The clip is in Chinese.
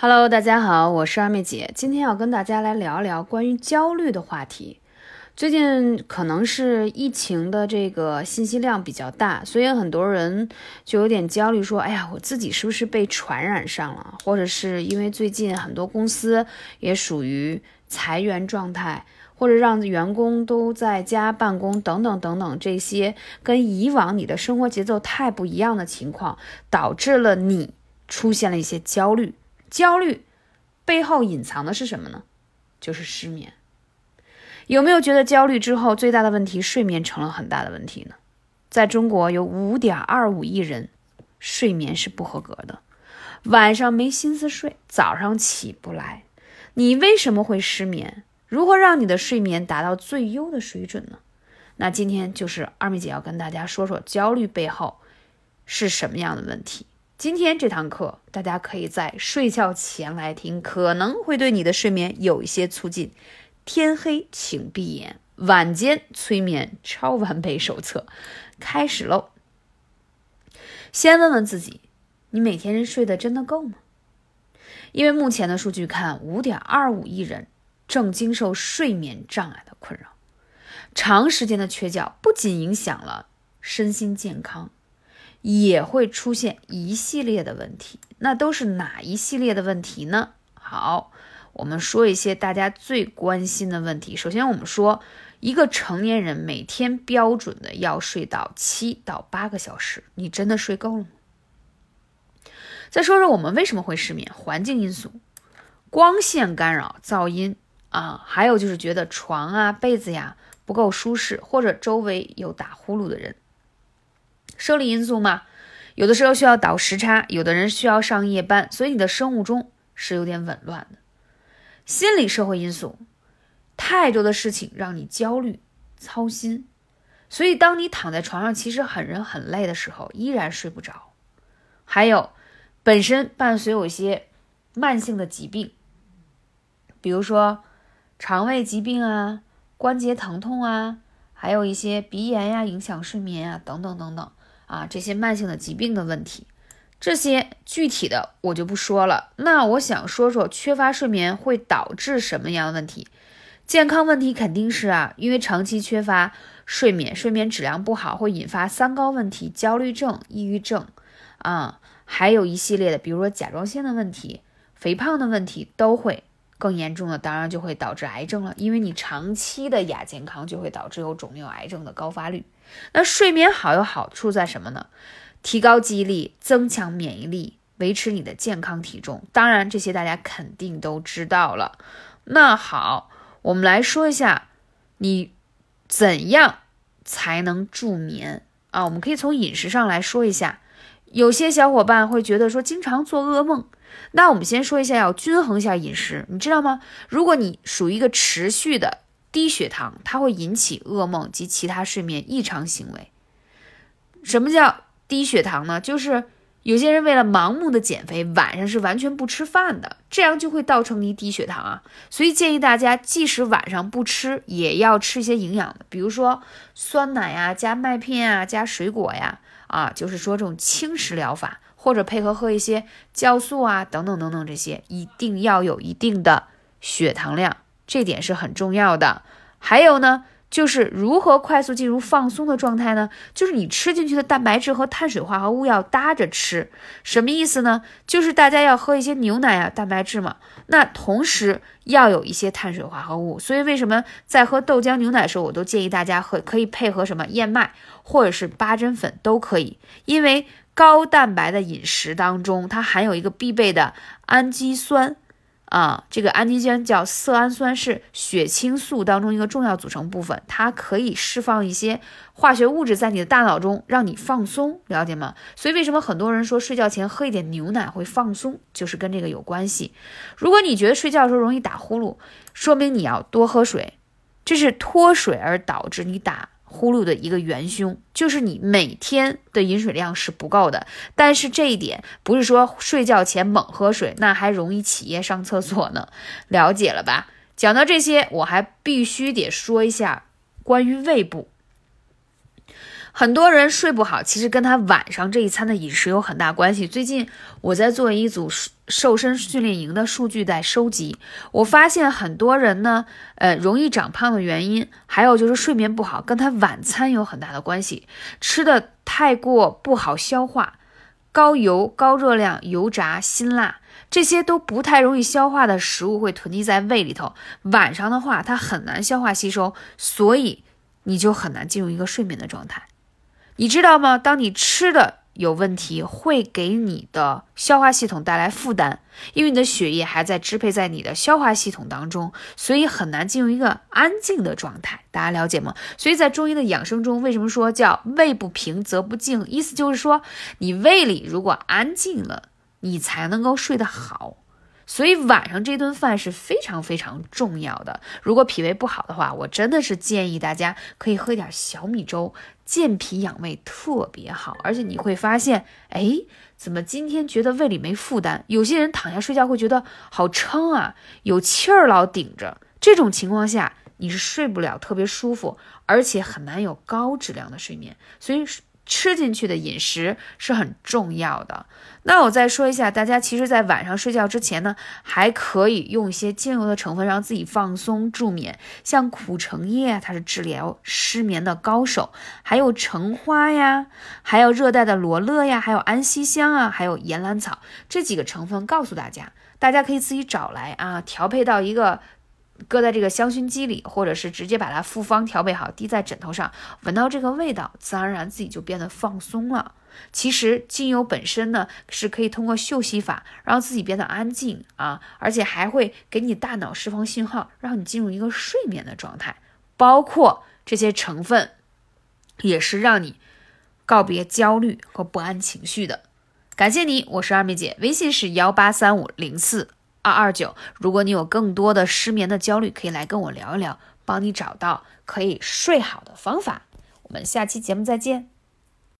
Hello， 大家好，我是二妹姐，今天要跟大家来聊聊关于焦虑的话题。最近可能是疫情的这个信息量比较大，所以很多人就有点焦虑，说哎呀，我自己是不是被传染上了，或者是因为最近很多公司也属于裁员状态，或者让员工都在家办公等等等等，这些跟以往你的生活节奏太不一样的情况，导致了你出现了一些焦虑。焦虑背后隐藏的是什么呢？就是失眠。有没有觉得焦虑之后最大的问题，睡眠成了很大的问题呢？在中国有 5.25 亿人睡眠是不合格的，晚上没心思睡，早上起不来。你为什么会失眠？如何让你的睡眠达到最优的水准呢？那今天就是二妹姐要跟大家说说焦虑背后是什么样的问题。今天这堂课大家可以在睡觉前来听，可能会对你的睡眠有一些促进。天黑请闭眼，晚间催眠超完备手册开始喽。先问问自己，你每天睡得真的够吗？因为目前的数据看， 5.25 亿人正经受睡眠障碍的困扰。长时间的缺觉不仅影响了身心健康，也会出现一系列的问题。那都是哪一系列的问题呢？好，我们说一些大家最关心的问题。首先我们说，一个成年人每天标准的要睡到7到8个小时，你真的睡够了吗？再说说我们为什么会失眠，环境因素，光线干扰、噪音啊，还有就是觉得床啊、被子呀不够舒适，或者周围有打呼噜的人。生理因素嘛，有的时候需要倒时差，有的人需要上夜班，所以你的生物钟是有点紊乱的。心理社会因素，太多的事情让你焦虑操心，所以当你躺在床上其实很人很累的时候，依然睡不着。还有本身伴随有一些慢性的疾病，比如说肠胃疾病啊、关节疼痛啊，还有一些鼻炎呀、影响睡眠啊等等等等啊，这些慢性的疾病的问题，这些具体的我就不说了。那我想说说缺乏睡眠会导致什么样的问题。健康问题肯定是啊，因为长期缺乏睡眠，睡眠质量不好会引发三高问题，焦虑症、抑郁症啊，还有一系列的比如说甲状腺的问题、肥胖的问题都会。更严重的当然就会导致癌症了，因为你长期的亚健康就会导致有肿瘤、癌症的高发率。那睡眠好有好处在什么呢？提高记忆力，增强免疫力，维持你的健康体重，当然这些大家肯定都知道了。那好，我们来说一下你怎样才能助眠啊？我们可以从饮食上来说一下。有些小伙伴会觉得说经常做噩梦，那我们先说一下要均衡一下饮食，你知道吗？如果你属于一个持续的低血糖，它会引起噩梦及其他睡眠异常行为。什么叫低血糖呢？就是有些人为了盲目的减肥，晚上是完全不吃饭的，这样就会造成你低血糖啊。所以建议大家即使晚上不吃，也要吃一些营养的，比如说酸奶啊、加麦片啊、加水果呀啊，就是说这种轻食疗法，或者配合喝一些酵素啊等等等等，这些一定要有一定的血糖量，这点是很重要的。还有呢，就是如何快速进入放松的状态呢？就是你吃进去的蛋白质和碳水化合物要搭着吃。什么意思呢？就是大家要喝一些牛奶啊，蛋白质嘛，那同时要有一些碳水化合物。所以为什么在喝豆浆、牛奶的时候，我都建议大家喝可以配合什么燕麦或者是八珍粉都可以，因为高蛋白的饮食当中，它含有一个必备的氨基酸啊，这个氨基酸叫色氨酸，是血清素当中一个重要组成部分，它可以释放一些化学物质在你的大脑中，让你放松，了解吗？所以为什么很多人说睡觉前喝一点牛奶会放松，就是跟这个有关系。如果你觉得睡觉的时候容易打呼噜，说明你要多喝水，这是脱水而导致你打呼噜的一个元凶，就是你每天的饮水量是不够的。但是这一点不是说睡觉前猛喝水，那还容易起夜上厕所呢，了解了吧？讲到这些，我还必须得说一下关于胃部。很多人睡不好，其实跟他晚上这一餐的饮食有很大关系。最近我在做一组瘦身训练营的数据在收集，我发现很多人呢，容易长胖的原因，还有就是睡眠不好，跟他晚餐有很大的关系，吃的太过不好消化，高油、高热量、油炸、辛辣，这些都不太容易消化的食物会囤积在胃里头，晚上的话它很难消化吸收，所以你就很难进入一个睡眠的状态。你知道吗？当你吃的有问题，会给你的消化系统带来负担，因为你的血液还在支配在你的消化系统当中，所以很难进入一个安静的状态，大家了解吗？所以在中医的养生中，为什么说叫胃不平则不静，意思就是说你胃里如果安静了，你才能够睡得好，所以晚上这顿饭是非常非常重要的。如果脾胃不好的话，我真的是建议大家可以喝一点小米粥，健脾养胃特别好。而且你会发现，怎么今天觉得胃里没负担？有些人躺下睡觉会觉得好撑啊，有气儿老顶着，这种情况下你是睡不了特别舒服，而且很难有高质量的睡眠。所以吃进去的饮食是很重要的。那我再说一下，大家其实在晚上睡觉之前呢，还可以用一些精油的成分让自己放松助眠，像苦橙叶它是治疗失眠的高手，还有橙花呀，还有热带的罗勒呀，还有安息香啊，还有岩兰草，这几个成分告诉大家，大家可以自己找来啊，调配到一个搁在这个香薰机里，或者是直接把它复方调配好，滴在枕头上，闻到这个味道，自然而然自己就变得放松了。其实精油本身呢，是可以通过嗅吸法让自己变得安静啊，而且还会给你大脑释放信号，让你进入一个睡眠的状态。包括这些成分，也是让你告别焦虑和不安情绪的。感谢你，我是二妹姐，微信是183504229。如果你有更多的失眠的焦虑，可以来跟我聊一聊，帮你找到可以睡好的方法。我们下期节目再见。